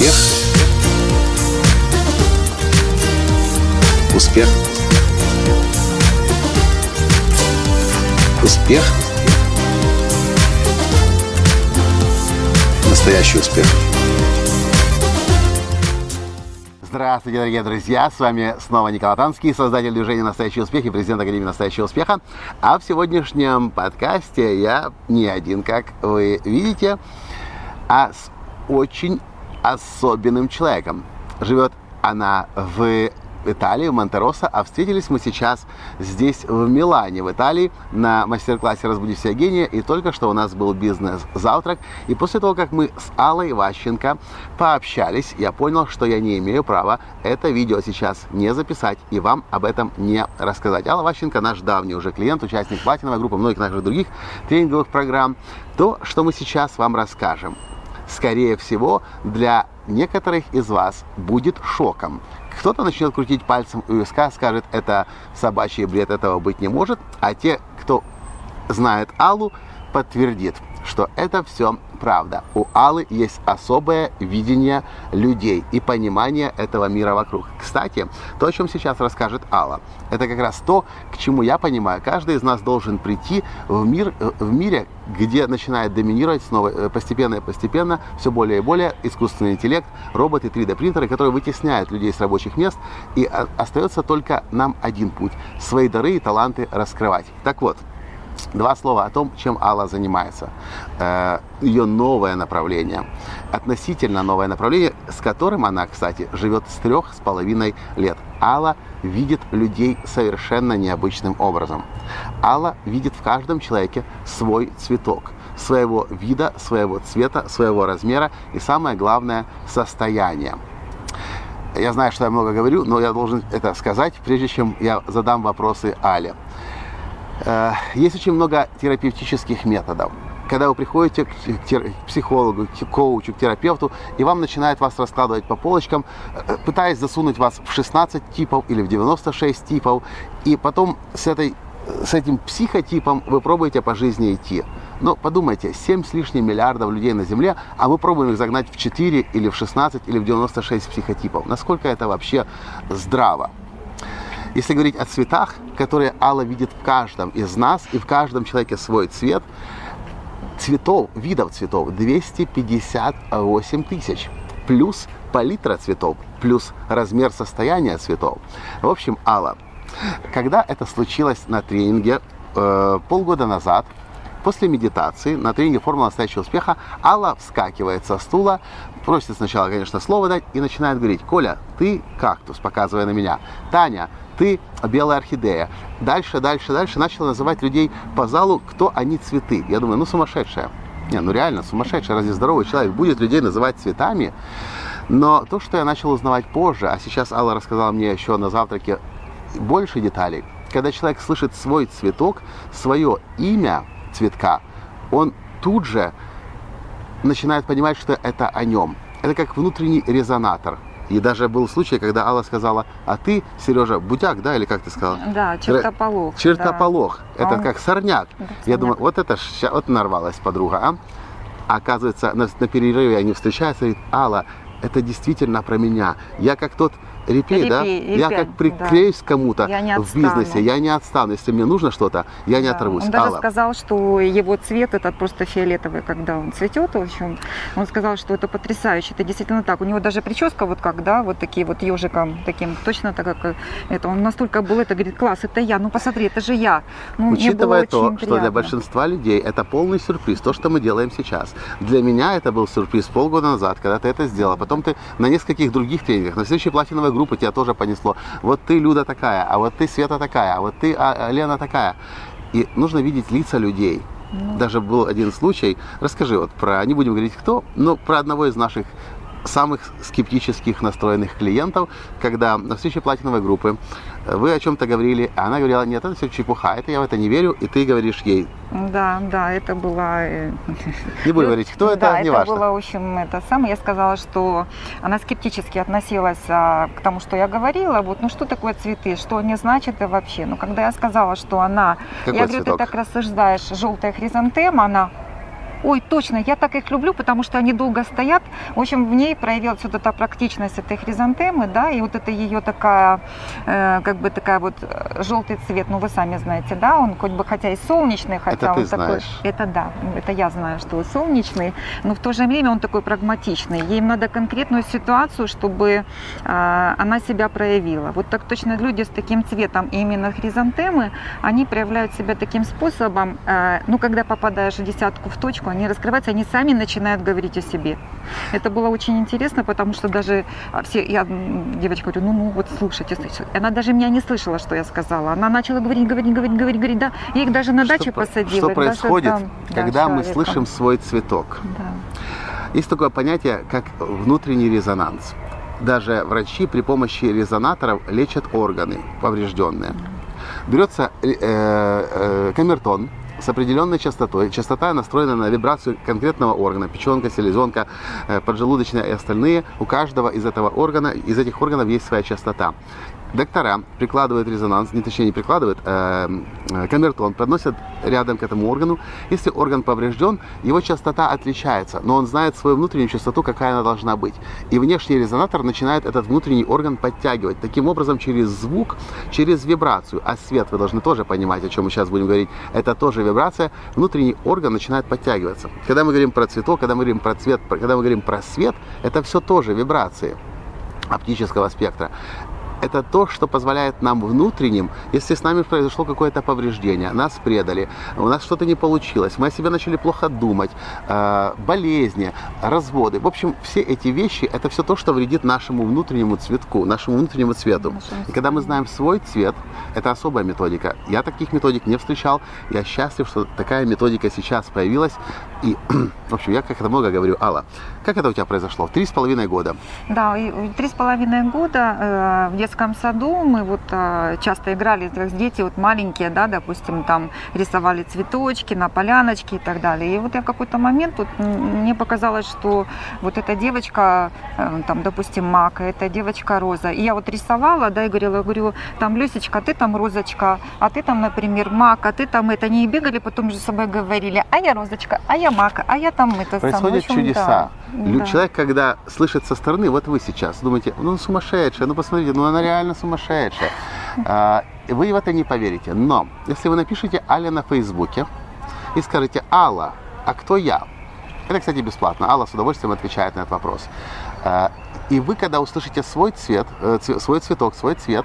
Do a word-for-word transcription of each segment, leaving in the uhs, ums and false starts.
Успех. Успех. Успех. Настоящий успех. Здравствуйте, дорогие друзья! С вами снова Николай Танский, создатель движения «Настоящий успех» и президент Академии Настоящего успеха. А в сегодняшнем подкасте я не один, как вы видите, а с очень особенным человеком. Живет она в Италии, в Монтероссо, а встретились мы сейчас здесь, в Милане, в Италии, на мастер-классе «Разбуди в себе гения», и только что у нас был бизнес-завтрак, и после того, как мы с Аллой Ващенко пообщались, я понял, что я не имею права это видео сейчас не записать и вам об этом не рассказать. Алла Ващенко — наш давний уже клиент, участник Платиновой группы, многих наших других тренинговых программ. То, что мы сейчас вам расскажем, скорее всего, для некоторых из вас будет шоком. Кто-то начнет крутить пальцем у виска, скажет, это собачий бред, этого быть не может. А те, кто знает Аллу, подтвердит, что это все правда. У Аллы есть особое видение людей и понимание этого мира вокруг. Кстати, то, о чем сейчас расскажет Алла, это как раз то, к чему, я понимаю, каждый из нас должен прийти в мир, в мире, где начинает доминировать снова постепенно и постепенно все более и более искусственный интеллект, роботы, три дэ принтеры, которые вытесняют людей с рабочих мест, и остается только нам один путь – свои дары и таланты раскрывать. Так вот, два слова о том, чем Алла занимается. Ее новое направление, относительно новое направление, с которым она, кстати, живет с трех с половиной лет. Алла видит людей совершенно необычным образом. Алла видит в каждом человеке свой цветок, своего вида, своего цвета, своего размера и, самое главное, состояние. Я знаю, что я много говорю, но я должен это сказать, прежде чем я задам вопросы Алле. Есть очень много терапевтических методов. Когда вы приходите к психологу, к коучу, к терапевту, и вам начинают вас раскладывать по полочкам, пытаясь засунуть вас в шестнадцать типов или в девяносто шесть типов, и потом с, этой, с этим психотипом вы пробуете по жизни идти. Но подумайте, семь с лишним миллиардов людей на Земле, а мы пробуем их загнать в четыре или в шестнадцать или в девяносто шесть психотипов. Насколько это вообще здраво? Если говорить о цветах, которые Алла видит в каждом из нас, и в каждом человеке свой цвет, цветов, видов цветов двести пятьдесят восемь тысяч, плюс палитра цветов, плюс размер состояния цветов. В общем, Алла, когда это случилось на тренинге э, полгода назад, после медитации на тренинге «Формула настоящего успеха», Алла вскакивает со стула, просит сначала, конечно, слово дать и начинает говорить: «Коля, ты кактус», показывая на меня, «Таня, ты белая орхидея». Дальше, дальше, дальше начала называть людей по залу, кто они цветы. Я думаю, ну сумасшедшая. Не, ну реально сумасшедшая. Разве здоровый человек будет людей называть цветами? Но то, что я начал узнавать позже, а сейчас Алла рассказала мне еще на завтраке больше деталей. Когда человек слышит свой цветок, свое имя цветка, он тут же начинает понимать, что это о нем. Это как внутренний резонатор. И даже был случай, когда Алла сказала: «А ты, Сережа, будяк, да, или как ты сказала?» Да, чертополох. Чертополох. Да. Это а он... как сорняк. Да, Я сорняк. думаю, вот это ж, вот нарвалась подруга, а? А оказывается, на, на перерыве они встречаются и говорят: «Алла, это действительно про меня. Я как тот репей, репей да? Репей, я как приклеюсь да. кому-то в бизнесе, я не отстану. Если мне нужно что-то, я да. не оторвусь». Он даже Алла сказал, что его цвет этот просто фиолетовый, когда он цветет, в общем, он сказал, что это потрясающе, это действительно так. У него даже прическа вот как, да, вот такие вот ежиком таким, точно так, как это. Он настолько был, это говорит: «Класс, это я, ну посмотри, это же я». Ну, учитывая то, что для большинства людей это полный сюрприз, то, что мы делаем сейчас. Для меня это был сюрприз полгода назад, когда ты это сделала. Потом ты на нескольких других тренингах, на следующей Платиновой группы тебя тоже понесло. Вот ты, Люда, такая, а вот ты, Света, такая, а вот ты, а, Лена, такая. И нужно видеть лица людей. Mm. Даже был один случай, расскажи вот про, не будем говорить кто, но про одного из наших самых скептических настроенных клиентов, когда на встрече Платиновой группы вы о чем-то говорили, а она говорила: «Нет, это все чепуха, это я в это не верю», и ты говоришь ей. Да, да, это было... Не буду говорить, кто это, да, не это важно. Да, это было, в общем, это самое. Я сказала, что она скептически относилась к тому, что я говорила. Вот, ну что такое цветы, что они значат вообще? Ну, когда я сказала, что она... Какой я цветок? Говорю, ты так рассуждаешь, желтая хризантема, она... ой, точно, я так их люблю, потому что они долго стоят. В общем, в ней проявилась вот эта практичность этой хризантемы, да, и вот это ее такая, э, как бы такая вот желтый цвет, ну вы сами знаете, да, он хоть бы, хотя и солнечный, хотя он такой, это да, это я знаю, что он солнечный, но в то же время он такой прагматичный, ей надо конкретную ситуацию, чтобы э, она себя проявила. Вот так точно люди с таким цветом, и именно хризантемы, они проявляют себя таким способом, э, ну когда попадаешь в десятку, в точку, они раскрываются, они сами начинают говорить о себе. Это было очень интересно, потому что даже все, я девочка говорю, ну, ну вот слушайте, слушайте. Она даже меня не слышала, что я сказала. Она начала говорить, говорить, говорить, говорить, говорить, да. Я их даже на что даче по, посадила. Что происходит, там, когда да, мы человека. слышим свой цветок? Да. Есть такое понятие, как внутренний резонанс. Даже врачи при помощи резонаторов лечат органы поврежденные. Берется э, э, камертон с определенной частотой. Частота настроена на вибрацию конкретного органа. Печенка, селезенка, поджелудочная и остальные. У каждого из этого органа, из этих органов есть своя частота. Доктора прикладывают резонанс, не точнее не прикладывают, э, камертон, подносят рядом к этому органу. Если орган поврежден, его частота отличается, но он знает свою внутреннюю частоту, какая она должна быть. И внешний резонатор начинает этот внутренний орган подтягивать. Таким образом, через звук, через вибрацию, а свет, вы должны тоже понимать, о чем мы сейчас будем говорить, это тоже вибрация, внутренний орган начинает подтягиваться. Когда мы говорим про цветок, когда мы говорим про цвет, когда мы говорим про свет, это все тоже вибрации оптического спектра. Это то, что позволяет нам внутренним, если с нами произошло какое-то повреждение, нас предали, у нас что-то не получилось, мы о себе начали плохо думать, э, болезни, разводы. В общем, все эти вещи, это все то, что вредит нашему внутреннему цветку, нашему внутреннему цвету. И когда мы знаем свой цвет, это особая методика. Я таких методик не встречал, я счастлив, что такая методика сейчас появилась. И, в общем, я как-то много говорю. Алла, как это у тебя произошло? Три с половиной года. Да, три с половиной года э, в детском саду мы вот э, часто играли, дети вот маленькие, да, допустим, там рисовали цветочки на поляночке и так далее. И вот я в какой-то момент, вот, мне показалось, что вот эта девочка, э, там, допустим, Мака, эта девочка Роза. И я вот рисовала, да, и говорила, я говорю, там Люсечка, ты там Розочка, а ты там, например, Мака, ты там это. Они бегали, потом же с собой говорили, а я Розочка, а я Мака, а я там это самое. Происходят сам, общем, чудеса. Да. Человек, когда слышит со стороны, вот вы сейчас думаете, ну сумасшедшая, ну посмотрите, ну она реально сумасшедшая. Вы в это не поверите. Но если вы напишите Алле на Фейсбуке и скажете, Алла, а кто я? Это, кстати, бесплатно. Алла с удовольствием отвечает на этот вопрос. И вы, когда услышите свой цвет, свой цветок, свой цвет,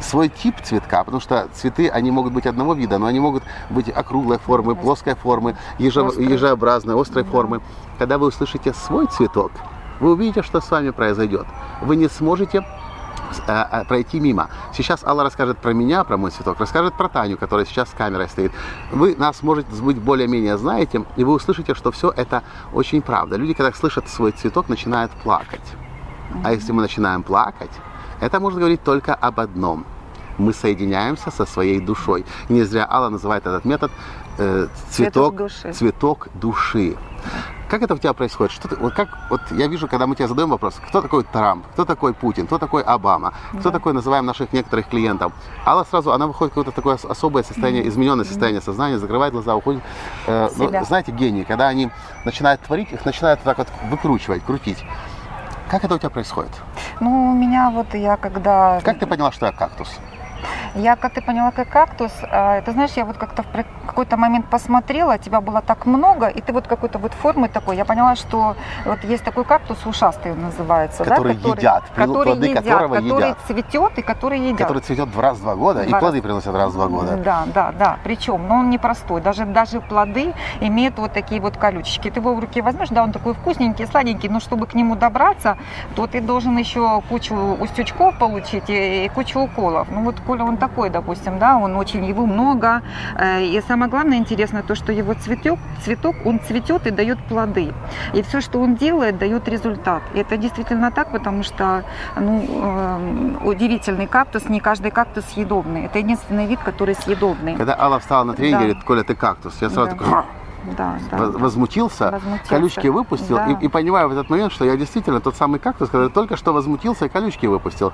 свой тип цветка, потому что цветы, они могут быть одного вида, но они могут быть округлой формы, плоской формы, ежеобразной, острой формы. Когда вы услышите свой цветок, вы увидите, что с вами произойдет. Вы не сможете пройти мимо. Сейчас Алла расскажет про меня, про мой цветок, расскажет про Таню, которая сейчас с камерой стоит. Вы нас, может быть, более-менее знаете, и вы услышите, что все это очень правда. Люди, когда слышат свой цветок, начинают плакать. А если мы начинаем плакать, это может говорить только об одном. Мы соединяемся со своей душой. Не зря Алла называет этот метод э, цветок, цветок, души. цветок души. Как это у тебя происходит? Что ты, вот как, вот я вижу, когда мы тебе задаем вопрос, кто такой Трамп, кто такой Путин, кто такой Обама, кто да. такой, называем наших некоторых клиентов. Алла сразу, она выходит в какое-то такое особое состояние, измененное состояние сознания, закрывает глаза, уходит. Э, ну, знаете, гении, когда они начинают творить, их начинают так вот выкручивать, крутить. Как это у тебя происходит? Ну, у меня вот я когда... Как ты поняла, что я кактус? Я, как ты поняла, как кактус, ты знаешь, я вот как-то в какой-то момент посмотрела, тебя было так много, и ты вот какой-то вот формы такой, я поняла, что вот есть такой кактус, ушастый он называется, который, да, который едят, который плоды едят, которого который едят. цветет и который едят. Который цветет в раз в два года, два и плоды раз. приносят раз в два года. Да, да, да, причем, но он непростой, даже, даже плоды имеют вот такие вот колючечки, ты его в руки возьмешь, да, он такой вкусненький, сладенький, но чтобы к нему добраться, то ты должен еще кучу устючков получить и, и кучу уколов, ну вот коля он такой, допустим, да, он очень, его много. И самое главное интересно то, что его цветок, цветок, он цветет и дает плоды. И все, что он делает, дает результат. И это действительно так, потому что, ну, э, удивительный кактус, не каждый кактус съедобный. Это единственный вид, который съедобный. Когда Алла встала на тренинг, да. говорит, Коля, ты кактус, я сразу да. такой... Да, да, возмутился, возмутился, колючки выпустил, да. и, и понимаю в этот момент, что я действительно тот самый кактус, который только что возмутился и колючки выпустил.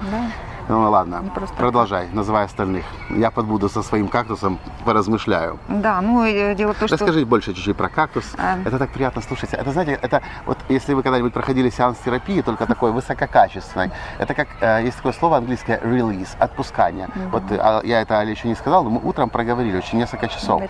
Да. Ну ладно, продолжай, называй остальных. Я подбуду со своим кактусом, поразмышляю. Да, ну дело в том, что... Расскажи больше чуть-чуть про кактус. А... Это так приятно слушать. Это, знаете, это вот если вы когда-нибудь проходили сеанс терапии, только такой высококачественной, это как, есть такое слово английское release, отпускание. Вот я это Али еще не сказал, но мы утром проговорили, очень несколько часов.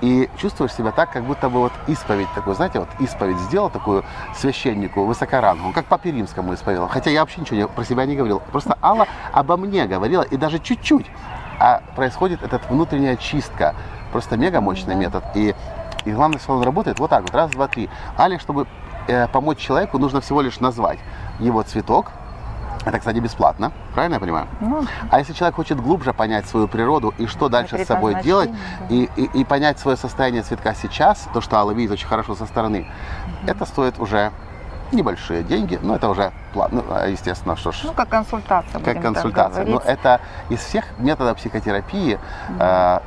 И чувствуешь себя так, как будто бы вот исповедь такую, знаете, вот исповедь сделал такую священнику высокоранговому, как по Перимскому исповедовал. Хотя я вообще ничего про себя не говорил. Просто Алла обо мне говорила, и даже чуть-чуть, а происходит эта внутренняя чистка. Просто мега мощный метод. И, и главное, что он работает вот так вот, раз, два, три. Али, чтобы э, помочь человеку, нужно всего лишь назвать его цветок. Это, кстати, бесплатно, правильно я понимаю? Ну, а если человек хочет глубже понять свою природу и что дальше с собой делать, и, и, и понять свое состояние цветка сейчас, то, что Алла видит очень хорошо со стороны, угу. это стоит уже небольшие деньги, но это уже платно, ну, естественно, что ж. Ну, как консультация. Как консультация. Но это из всех методов психотерапии, угу. э,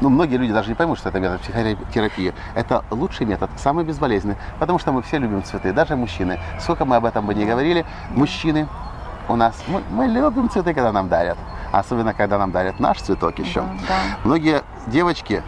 ну, многие люди даже не поймут, что это метод психотерапии. Это лучший метод, самый безболезненный, потому что мы все любим цветы, даже мужчины. Сколько мы об этом бы ни говорили, мужчины у нас, мы, мы любим цветы, когда нам дарят. Особенно, когда нам дарят наш цветок еще. Да, да. Многие девочки,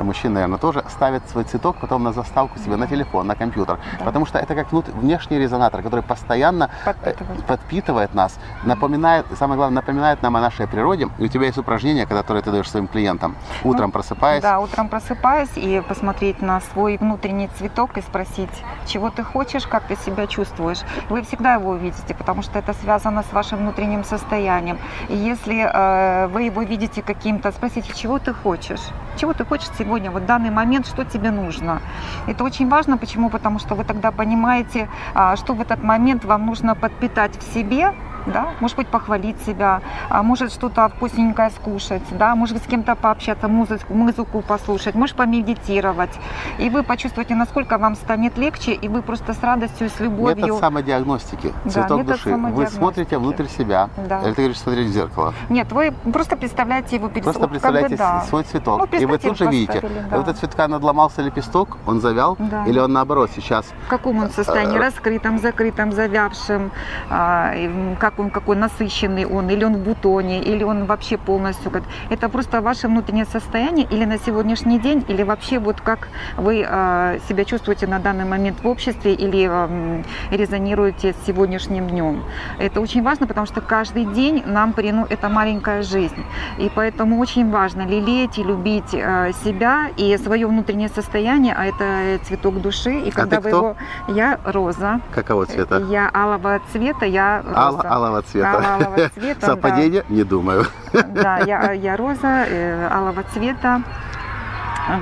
мужчины, наверное, тоже ставят свой цветок потом на заставку себе, на телефон, на компьютер. Да. Потому что это как внешний резонатор, который постоянно подпитывает, подпитывает нас, напоминает, самое главное, напоминает нам о нашей природе. И у тебя есть упражнения, которые ты даешь своим клиентам. Утром ну, просыпаясь. Да, утром просыпаясь и посмотреть на свой внутренний цветок и спросить, чего ты хочешь, как ты себя чувствуешь. Вы всегда его увидите, потому что это связано с вашим внутренним состоянием. И если э, вы его видите каким-то, спросите, чего ты хочешь, чего ты хочешь всегда. Сегодня, вот в данный момент, что тебе нужно. Это очень важно. Почему? Потому что вы тогда понимаете, что в этот момент вам нужно подпитать в себе, да? Может быть, похвалить себя, может что-то вкусненькое скушать, да? Может быть, с кем-то пообщаться, музыку, музыку послушать, может помедитировать. И вы почувствуете, насколько вам станет легче, и вы просто с радостью, с любовью... Метод самодиагностики, цветок да, души. Вы смотрите внутрь себя, да. Или ты говоришь, смотреть в зеркало? Нет, вы просто представляете его перед собой. Просто представляете как бы, да. свой цветок, ну, и вы тут же видите, да. вот этот цветка надломался лепесток, он завял, да. или он наоборот сейчас... В каком он состоянии? Раскрытым, закрытым, завявшим, как он, какой насыщенный он, или он в бутоне, или он вообще полностью. Это просто ваше внутреннее состояние или на сегодняшний день, или вообще вот как вы себя чувствуете на данный момент в обществе или резонируете с сегодняшним днем. Это очень важно, потому что каждый день нам приносит, это маленькая жизнь. И поэтому очень важно лелеять и любить себя и свое внутреннее состояние, а это цветок души. И когда а ты кто? Его... Я роза. Какого цвета? Я алого цвета, я роза. Алого цвета. Алого цвета. Совпадение? Да. Не думаю. Да, я, я роза, э, алого цвета.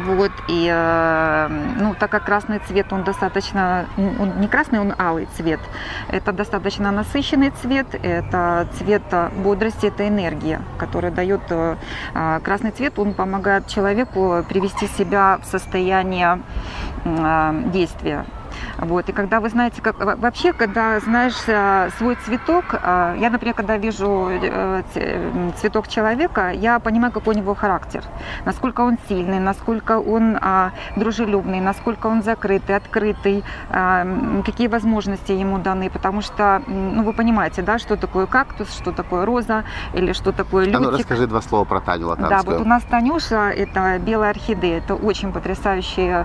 Вот, и, ну, так как красный цвет, он достаточно, он не красный, он алый цвет. Это достаточно насыщенный цвет, это цвет бодрости, это энергия, которая дает красный цвет, он помогает человеку привести себя в состояние действия. Вот. И когда вы знаете, как вообще, когда знаешь свой цветок, я, например, когда вижу цветок человека, я понимаю, какой у него характер, насколько он сильный, насколько он дружелюбный, насколько он закрытый, открытый, какие возможности ему даны, потому что, ну, вы понимаете, да, что такое кактус, что такое роза или что такое лютик. А ну, расскажи два слова про Таню Латанскую. Да, вот у нас Танюша, это белая орхидея, это очень потрясающий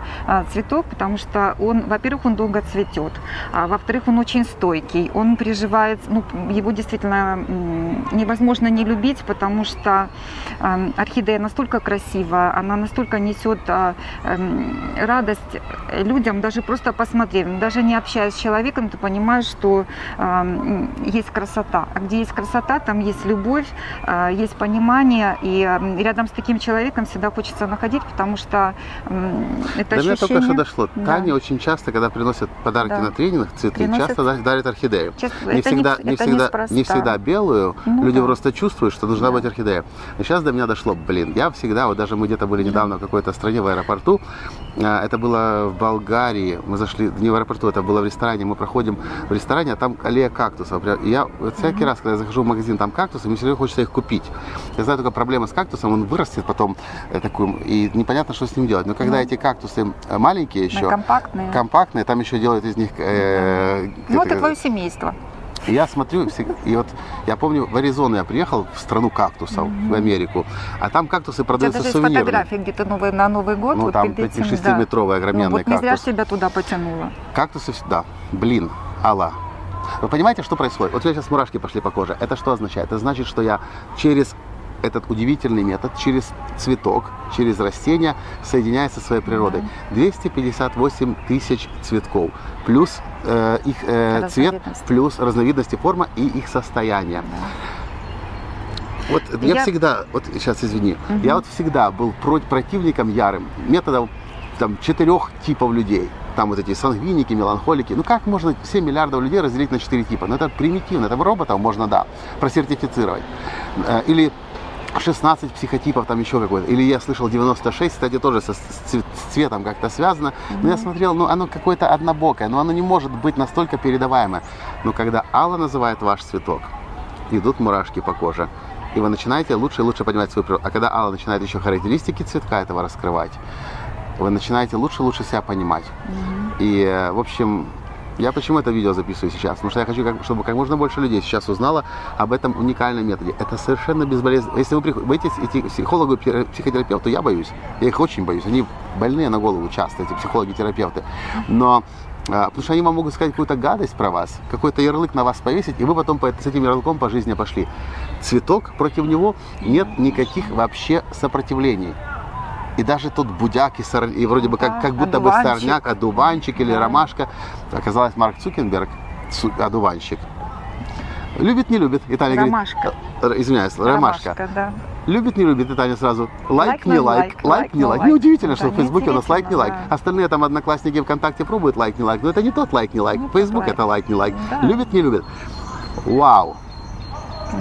цветок, потому что он, во-первых, он долго цветет, а во-вторых, он очень стойкий, он приживается, ну, его действительно невозможно не любить, потому что орхидея настолько красивая, она настолько несет радость людям, даже просто посмотрев, даже не общаясь с человеком, ты понимаешь, что есть красота, а где есть красота, там есть любовь, есть понимание, и рядом с таким человеком всегда хочется находить, потому что это ощущение... До меня только что дошло, Таня очень часто, когда приносят подарки да. на тренинг, цветы, приносят... часто дарят орхидею. Часто... Не, всегда, не, не, всегда, не всегда белую, ну, люди да. просто чувствуют, что нужна да. быть орхидея. Но сейчас до меня дошло, блин, я всегда, вот даже мы где-то были недавно в какой-то стране, в аэропорту, это было в Болгарии, мы зашли, не в аэропорту, это было в ресторане, мы проходим в ресторане, а там аллея кактусов. И я вот всякий mm-hmm. раз, когда я захожу в магазин, там кактусы, мне всегда хочется их купить. Я знаю, только проблема с кактусом, он вырастет потом таким, и непонятно, что с ним делать. Но когда mm-hmm. эти кактусы маленькие еще, компактные. компактные, там еще делают из них... Э, ну, это твое семейство. И я смотрю, и вот я помню, в Аризону я приехал, в страну кактусов, mm-hmm. в Америку, а там кактусы продаются сувенирами. У тебя даже есть фотографии где-то новые, на Новый год. Ну, вот там пятишестиметровый да. огроменный ну, вот кактус. Не зря тебя туда потянуло. Кактусы всегда. Блин, Алла. Вы понимаете, что происходит? Вот у меня сейчас мурашки пошли по коже. Это что означает? Это значит, что я через этот удивительный метод, через цветок, через растение соединяется со своей природой. Mm-hmm. двести пятьдесят восемь тысяч цветков, плюс э, их э, цвет, плюс разновидности, форма и их состояние. Mm-hmm. Вот я, я всегда, вот сейчас извини, mm-hmm. я вот всегда был противником ярым методов там, четырех типов людей. Там вот эти сангвиники, меланхолики. Ну как можно семь миллиардов людей разделить на четыре типа? Ну это примитивно, это роботов можно, да, просертифицировать. Или шестнадцать психотипов, там еще какой-то. Или я слышал девяносто шесть, кстати, тоже со, с, с цветом как-то связано. Mm-hmm. Но я смотрел, ну оно какое-то однобокое, но оно не может быть настолько передаваемое. Но когда Алла называет ваш цветок, идут мурашки по коже. И вы начинаете лучше и лучше понимать свою природу. А когда Алла начинает еще характеристики цветка этого раскрывать, вы начинаете лучше и лучше себя понимать. Mm-hmm. И, в общем... Я почему это видео записываю сейчас? Потому что я хочу, как, чтобы как можно больше людей сейчас узнало об этом уникальном методе. Это совершенно безболезненно. Если вы боитесь идти к психологу, психотерапевту, я боюсь. Я их очень боюсь. Они больные на голову часто, эти психологи-терапевты. Но, а, потому что они вам могут сказать какую-то гадость про вас, какой-то ярлык на вас повесить, и вы потом по, с этим ярлыком по жизни пошли. Цветок, против него нет никаких вообще сопротивлений. И даже тот будяк, и, сор... и вроде бы да, как, как будто бы сорняк, одуванчик или да. ромашка. Оказалось, Марк Цукерберг, одуванчик, любит, не любит. И Таня ромашка. Говорит, извиняюсь, ромашка. ромашка да. Любит, не любит, и Таня сразу лайк, like, не лайк, лайк, лайк не лайк. Like. Неудивительно, что да, в Фейсбуке у нас лайк, не лайк. Да. Остальные там одноклассники ВКонтакте пробуют лайк, не лайк, но это не тот лайк, не лайк. Не Фейсбук это лайк, не лайк. Да. Любит, не любит. Вау.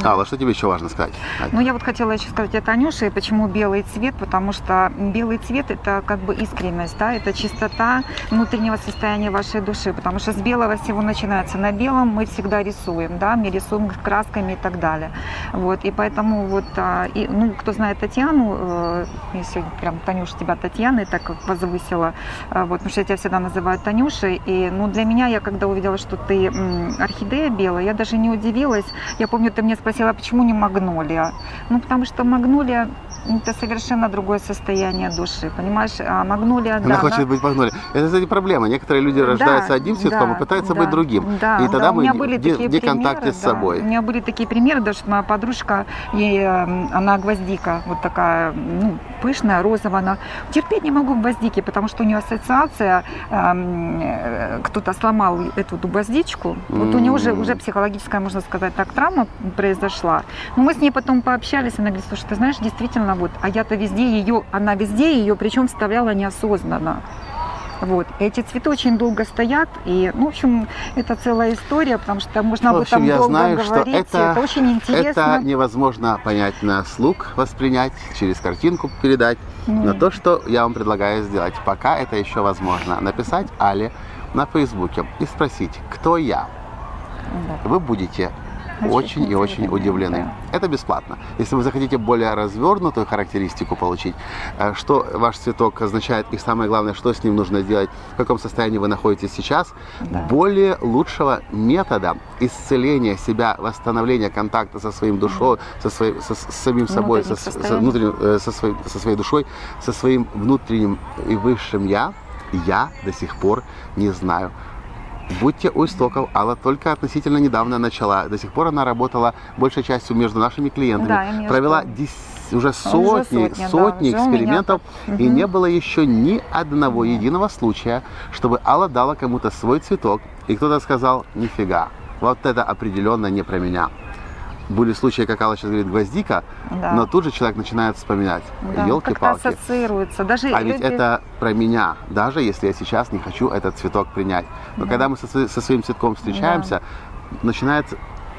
Алла, что тебе еще важно сказать? Ну, я вот хотела еще сказать о Танюше, почему белый цвет, потому что белый цвет – это как бы искренность, да, это чистота внутреннего состояния вашей души, потому что с белого всего начинается. На белом мы всегда рисуем, да, мы рисуем красками и так далее. Вот, и поэтому вот, и, ну, кто знает Татьяну, я сегодня прям, Танюша, тебя Татьяной так возвысила, вот, потому что я тебя всегда называю Танюшей, и, ну, для меня, я когда увидела, что ты орхидея белая, я даже не удивилась, я помню, ты мне спросила, почему не магнолия? Ну, потому что магнолия это совершенно другое состояние души, понимаешь? А магнолия, она да, хочет она... быть магнолией. Это, кстати, проблема. Некоторые люди рождаются да, одним цветком да, и пытаются да, быть другим. Да, и тогда да, мы в деконтакте де- с собой. Да. У меня были такие примеры, даже моя подружка, ей, она гвоздика, вот такая, ну, пышная, розовая. Она... Терпеть не могу гвоздики, потому что у нее ассоциация, э, кто-то сломал эту гвоздичку. Вот mm. у нее уже, уже психологическая, можно сказать, так травма произошла. Но мы с ней потом пообщались, она говорит, слушай, ты знаешь, действительно, вот, а я-то везде ее, она везде ее, причем вставляла неосознанно. Вот. Эти цветы очень долго стоят, и, ну, в общем, это целая история, потому что можно об этом долго знаю, говорить, это, это очень интересно. Это невозможно понять на слух, воспринять, через картинку передать, mm. но то, что я вам предлагаю сделать, пока это еще возможно, написать Алле на Фейсбуке и спросить, кто я? Mm. Вы будете... очень и очень удивлены. Это бесплатно. Если вы захотите более развернутую характеристику получить, что ваш цветок означает и самое главное, что с ним нужно делать, в каком состоянии вы находитесь сейчас, да. более лучшего метода исцеления себя, восстановления контакта со своим душой, со, своей, со, с самим собой, со, со, внутренним, со, своей, со своей душой, со своим внутренним и высшим «я», я до сих пор не знаю. Будьте у истоков. Алла только относительно недавно начала. До сих пор она работала большей частью между нашими клиентами. Да, провела дес... уже сотни, уже сотни, сотни да, экспериментов. Уже и угу. не было еще ни одного единого случая, чтобы Алла дала кому-то свой цветок. И кто-то сказал, нифига, вот это определенно не про меня. Были случаи, как Алла сейчас говорит, гвоздика, да. но тут же человек начинает вспоминать. Да, елки-палки. Ассоциируется. Даже а люди... ведь это про меня, даже если я сейчас не хочу этот цветок принять. Но да. когда мы со, со своим цветком встречаемся, да. начинает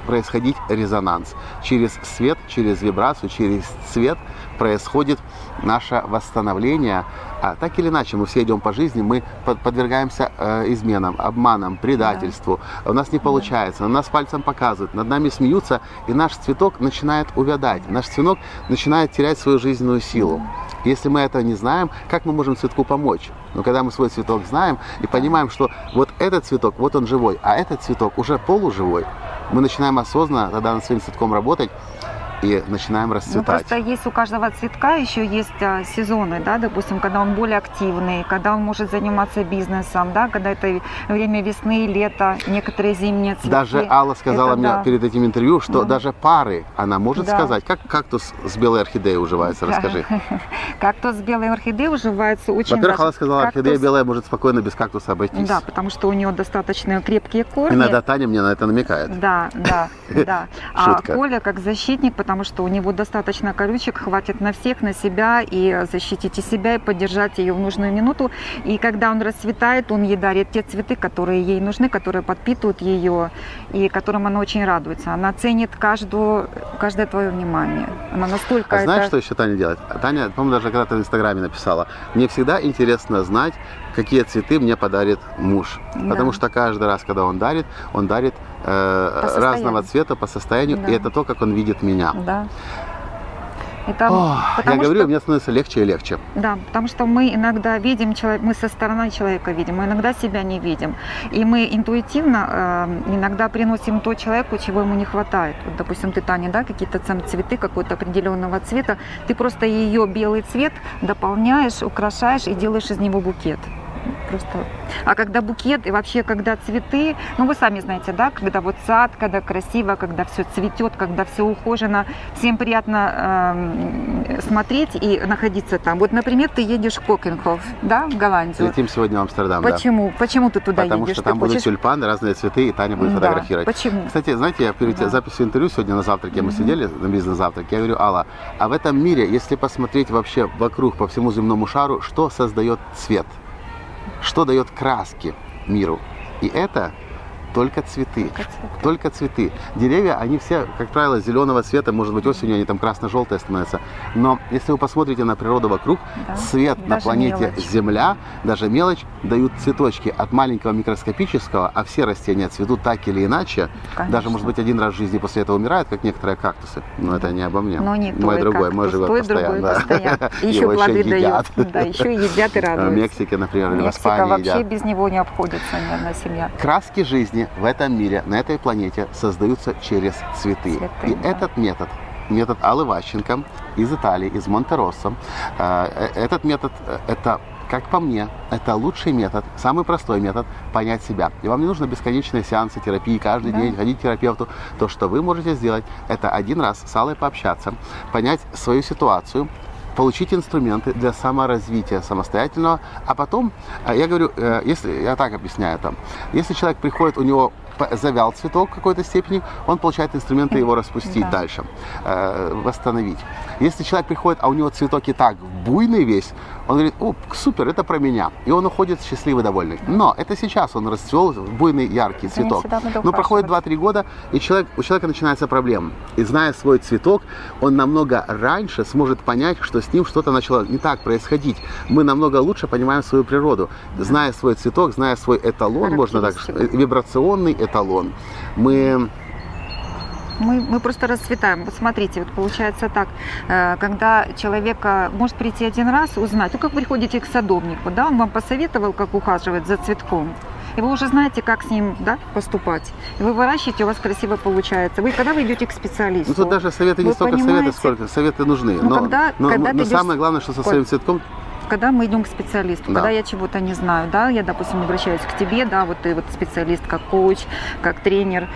происходить резонанс. Через свет, через вибрацию, через цвет происходит наше восстановление. А так или иначе, мы все идем по жизни, мы подвергаемся э, изменам, обманам, предательству. Да. У нас не получается, на нас пальцем показывают, над нами смеются, и наш цветок начинает увядать, наш цветок начинает терять свою жизненную силу. Да. Если мы этого не знаем, как мы можем цветку помочь? Но когда мы свой цветок знаем и понимаем, что вот этот цветок, вот он живой, а этот цветок уже полуживой, мы начинаем осознанно тогда над своим цветком работать и начинаем расцветать. Ну, просто есть у каждого цветка еще есть а, сезоны, да, допустим, когда он более активный, когда он может заниматься бизнесом, да, когда это время весны, лето, некоторые зимние цветы. Даже Алла сказала это, мне да. перед этим интервью, что да. даже пары она может да. сказать. Как кактус с белой орхидеей уживается, расскажи. Кактус с белой орхидеей уживается очень... Во-первых, Алла сказала, орхидея белая может спокойно без кактуса обойтись. Да, потому что у нее достаточно крепкие корни. Иногда Таня мне на это намекает. Да, да, да. А Коля как защитник, потому потому что у него достаточно колючек, хватит на всех, на себя, и защитить и себя, и поддержать ее в нужную минуту. И когда он расцветает, он ей дарит те цветы, которые ей нужны, которые подпитывают ее, и которым она очень радуется. Она ценит каждую, каждое твое внимание. Она настолько... А это... знаешь, что еще Таня делает? Таня, по-моему, даже когда-то в Инстаграме написала: «Мне всегда интересно знать, какие цветы мне подарит муж». Да. Потому что каждый раз, когда он дарит, он дарит э, разного цвета по состоянию, да. и это то, как он видит меня. Да. Это, О, я говорю, что, мне становится легче и легче. Да, потому что мы иногда видим, мы со стороны человека видим, мы иногда себя не видим. И мы интуитивно э, иногда приносим то человеку, чего ему не хватает. Вот, допустим, ты, Таня, да, какие-то цветы какого-то определенного цвета, ты просто ее белый цвет дополняешь, украшаешь и делаешь из него букет. Просто. А когда букет и вообще когда цветы, ну вы сами знаете, да, когда вот сад, когда красиво, когда все цветет, когда все ухожено, всем приятно э, смотреть и находиться там. Вот, например, ты едешь в Кокенхоф, да, в Голландию. Летим сегодня в Амстердам. Почему? Да. Почему ты туда Потому едешь? Потому что там ты будут хочешь... тюльпаны, разные цветы, и Таня будет да. фотографировать. Почему? Кстати, знаете, я перед да. записью интервью сегодня на завтраке мы mm-hmm. сидели на бизнес-завтраке, я говорю: Алла, а в этом мире, если посмотреть вообще вокруг по всему земному шару, что создает цвет? Что дает краски миру? И это только цветы. Только цветы. Только цветы. Деревья, они все, как правило, зеленого цвета, может быть, осенью они там красно-желтые становятся. Но если вы посмотрите на природу вокруг, да. цвет даже на планете мелочь. Земля, даже мелочь, дают цветочки от маленького микроскопического, а все растения цветут так или иначе. Конечно. Даже, может быть, один раз в жизни после этого умирают, как некоторые кактусы. Но это не обо мне. Но не мой другой, мой живет постоянно. Да. постоянно. И еще его плоды едят. Дают. Да, еще едят и радуются. В Мексике, например, или в Испании вообще едят. Без него не обходится ни одна семья. Краски жизни в этом мире, на этой планете создаются через цветы. цветы И да. этот метод, метод Аллы Ващенко из Италии, из Монтероссо, э, этот метод, это, как по мне, это лучший метод, самый простой метод понять себя. И вам не нужно бесконечные сеансы терапии, каждый да. день ходить к терапевту. То, что вы можете сделать, это один раз с Аллой пообщаться, понять свою ситуацию, получить инструменты для саморазвития самостоятельного, а потом, я говорю, если я так объясняю там, если человек приходит, у него завял цветок в какой-то степени, он получает инструменты его распустить да. дальше, восстановить. Если человек приходит, а у него цветок и так буйный весь, он говорит: о, супер, это про меня. И он уходит счастливый, довольный. Но это сейчас он расцвел буйный, яркий это цветок. Но проходит два-три года, и человек, у человека начинается проблема. И зная свой цветок, он намного раньше сможет понять, что с ним что-то начало не так происходить. Мы намного лучше понимаем свою природу. Зная свой цветок, зная свой эталон, можно так, вибрационный эталон, мы... Мы, мы просто расцветаем. Вот смотрите, вот получается так, когда человек может прийти один раз, узнать, ну как приходите к садовнику, да, он вам посоветовал, как ухаживать за цветком, и вы уже знаете, как с ним, да, поступать. И вы выращиваете, у вас красиво получается. Вы когда вы идете к специалисту? Ну тут даже советы не столько советы, сколько советы нужны. Ну, но когда, но, когда но, но идешь... самое главное, что со своим цветком. Когда мы идем к специалисту, да. когда я чего-то не знаю, да, я, допустим, обращаюсь к тебе, да, вот ты вот специалист, как коуч, как тренер,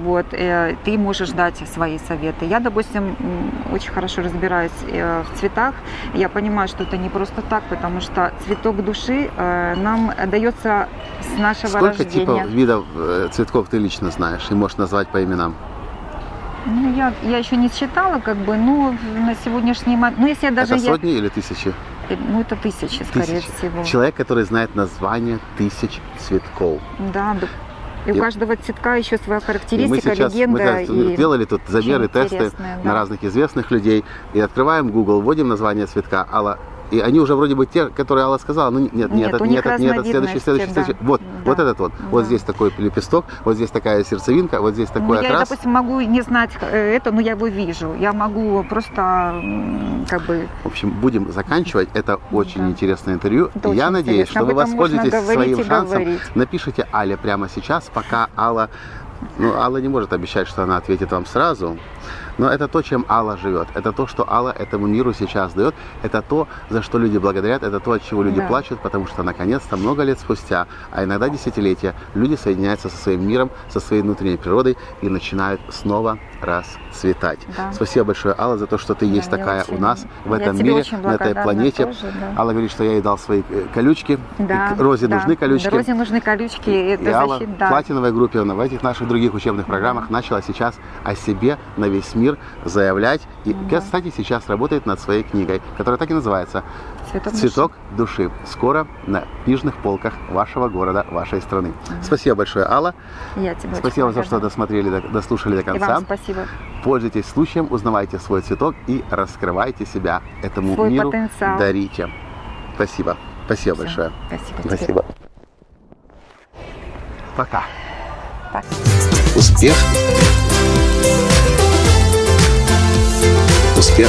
вот, э, ты можешь дать свои советы. Я, допустим, очень хорошо разбираюсь э, в цветах, я понимаю, что это не просто так, потому что цветок души э, нам дается с нашего Сколько рождения. Сколько типов видов э, цветков ты лично знаешь и можешь назвать по именам? Ну, я, я еще не считала, как бы, но на сегодняшний момент, ну, если я даже... Это сотни я... или тысячи? Ну, это тысячи, скорее тысячи. всего. Человек, который знает название тысяч цветков. Да, да. И, и у каждого цветка еще своя характеристика, мы сейчас, легенда. Мы сейчас и... делали тут замеры, тесты да. на разных известных людей. И открываем Google, вводим название цветка. Алла. И они уже вроде бы те, которые Алла сказала, ну нет, нет, нет, этот, нет, этот, нет, следующий, следующий, да. следующий. Вот, да. вот этот вот. Да. Вот здесь такой лепесток, вот здесь такая сердцевинка, вот здесь такой ну, окрас. Я, допустим, могу не знать это, но я его вижу. Я могу просто как бы... В общем, будем заканчивать. Это очень да. интересное интервью. Это я надеюсь, интересно. что вы воспользуетесь своим шансом. Говорить. Напишите Алле прямо сейчас, пока Алла Ну, Алла не может обещать, что она ответит вам сразу, но это то, чем Алла живет, это то, что Алла этому миру сейчас дает, это то, за что люди благодарят, это то, от чего люди да. плачут, потому что наконец-то много лет спустя, а иногда десятилетия, люди соединяются со своим миром, со своей внутренней природой и начинают снова расцветать. Да. Спасибо большое, Алла, за то, что ты есть да, такая очень... у нас в этом мире, на этой планете. Тоже, да. Алла говорит, что я ей дал свои колючки, да, Розе да. нужны колючки. Розе нужны колючки. Это и Алла защит, да. в Платиновой группе, в этих наших других учебных программах да. начала сейчас о себе на весь мир заявлять. И, да. кстати, сейчас работает над своей книгой, которая так и называется «Цветок, Цветок души. души». Скоро на книжных полках вашего города, вашей страны. Да. Спасибо большое, Алла. Я тебе спасибо за что досмотрели, дослушали до конца. И вам спасибо. Пользуйтесь случаем, узнавайте свой цветок и раскрывайте себя этому свой миру. Потенциал. Дарите. Спасибо. Спасибо Все. большое. Спасибо. Спасибо. Пока. Успех. Успех.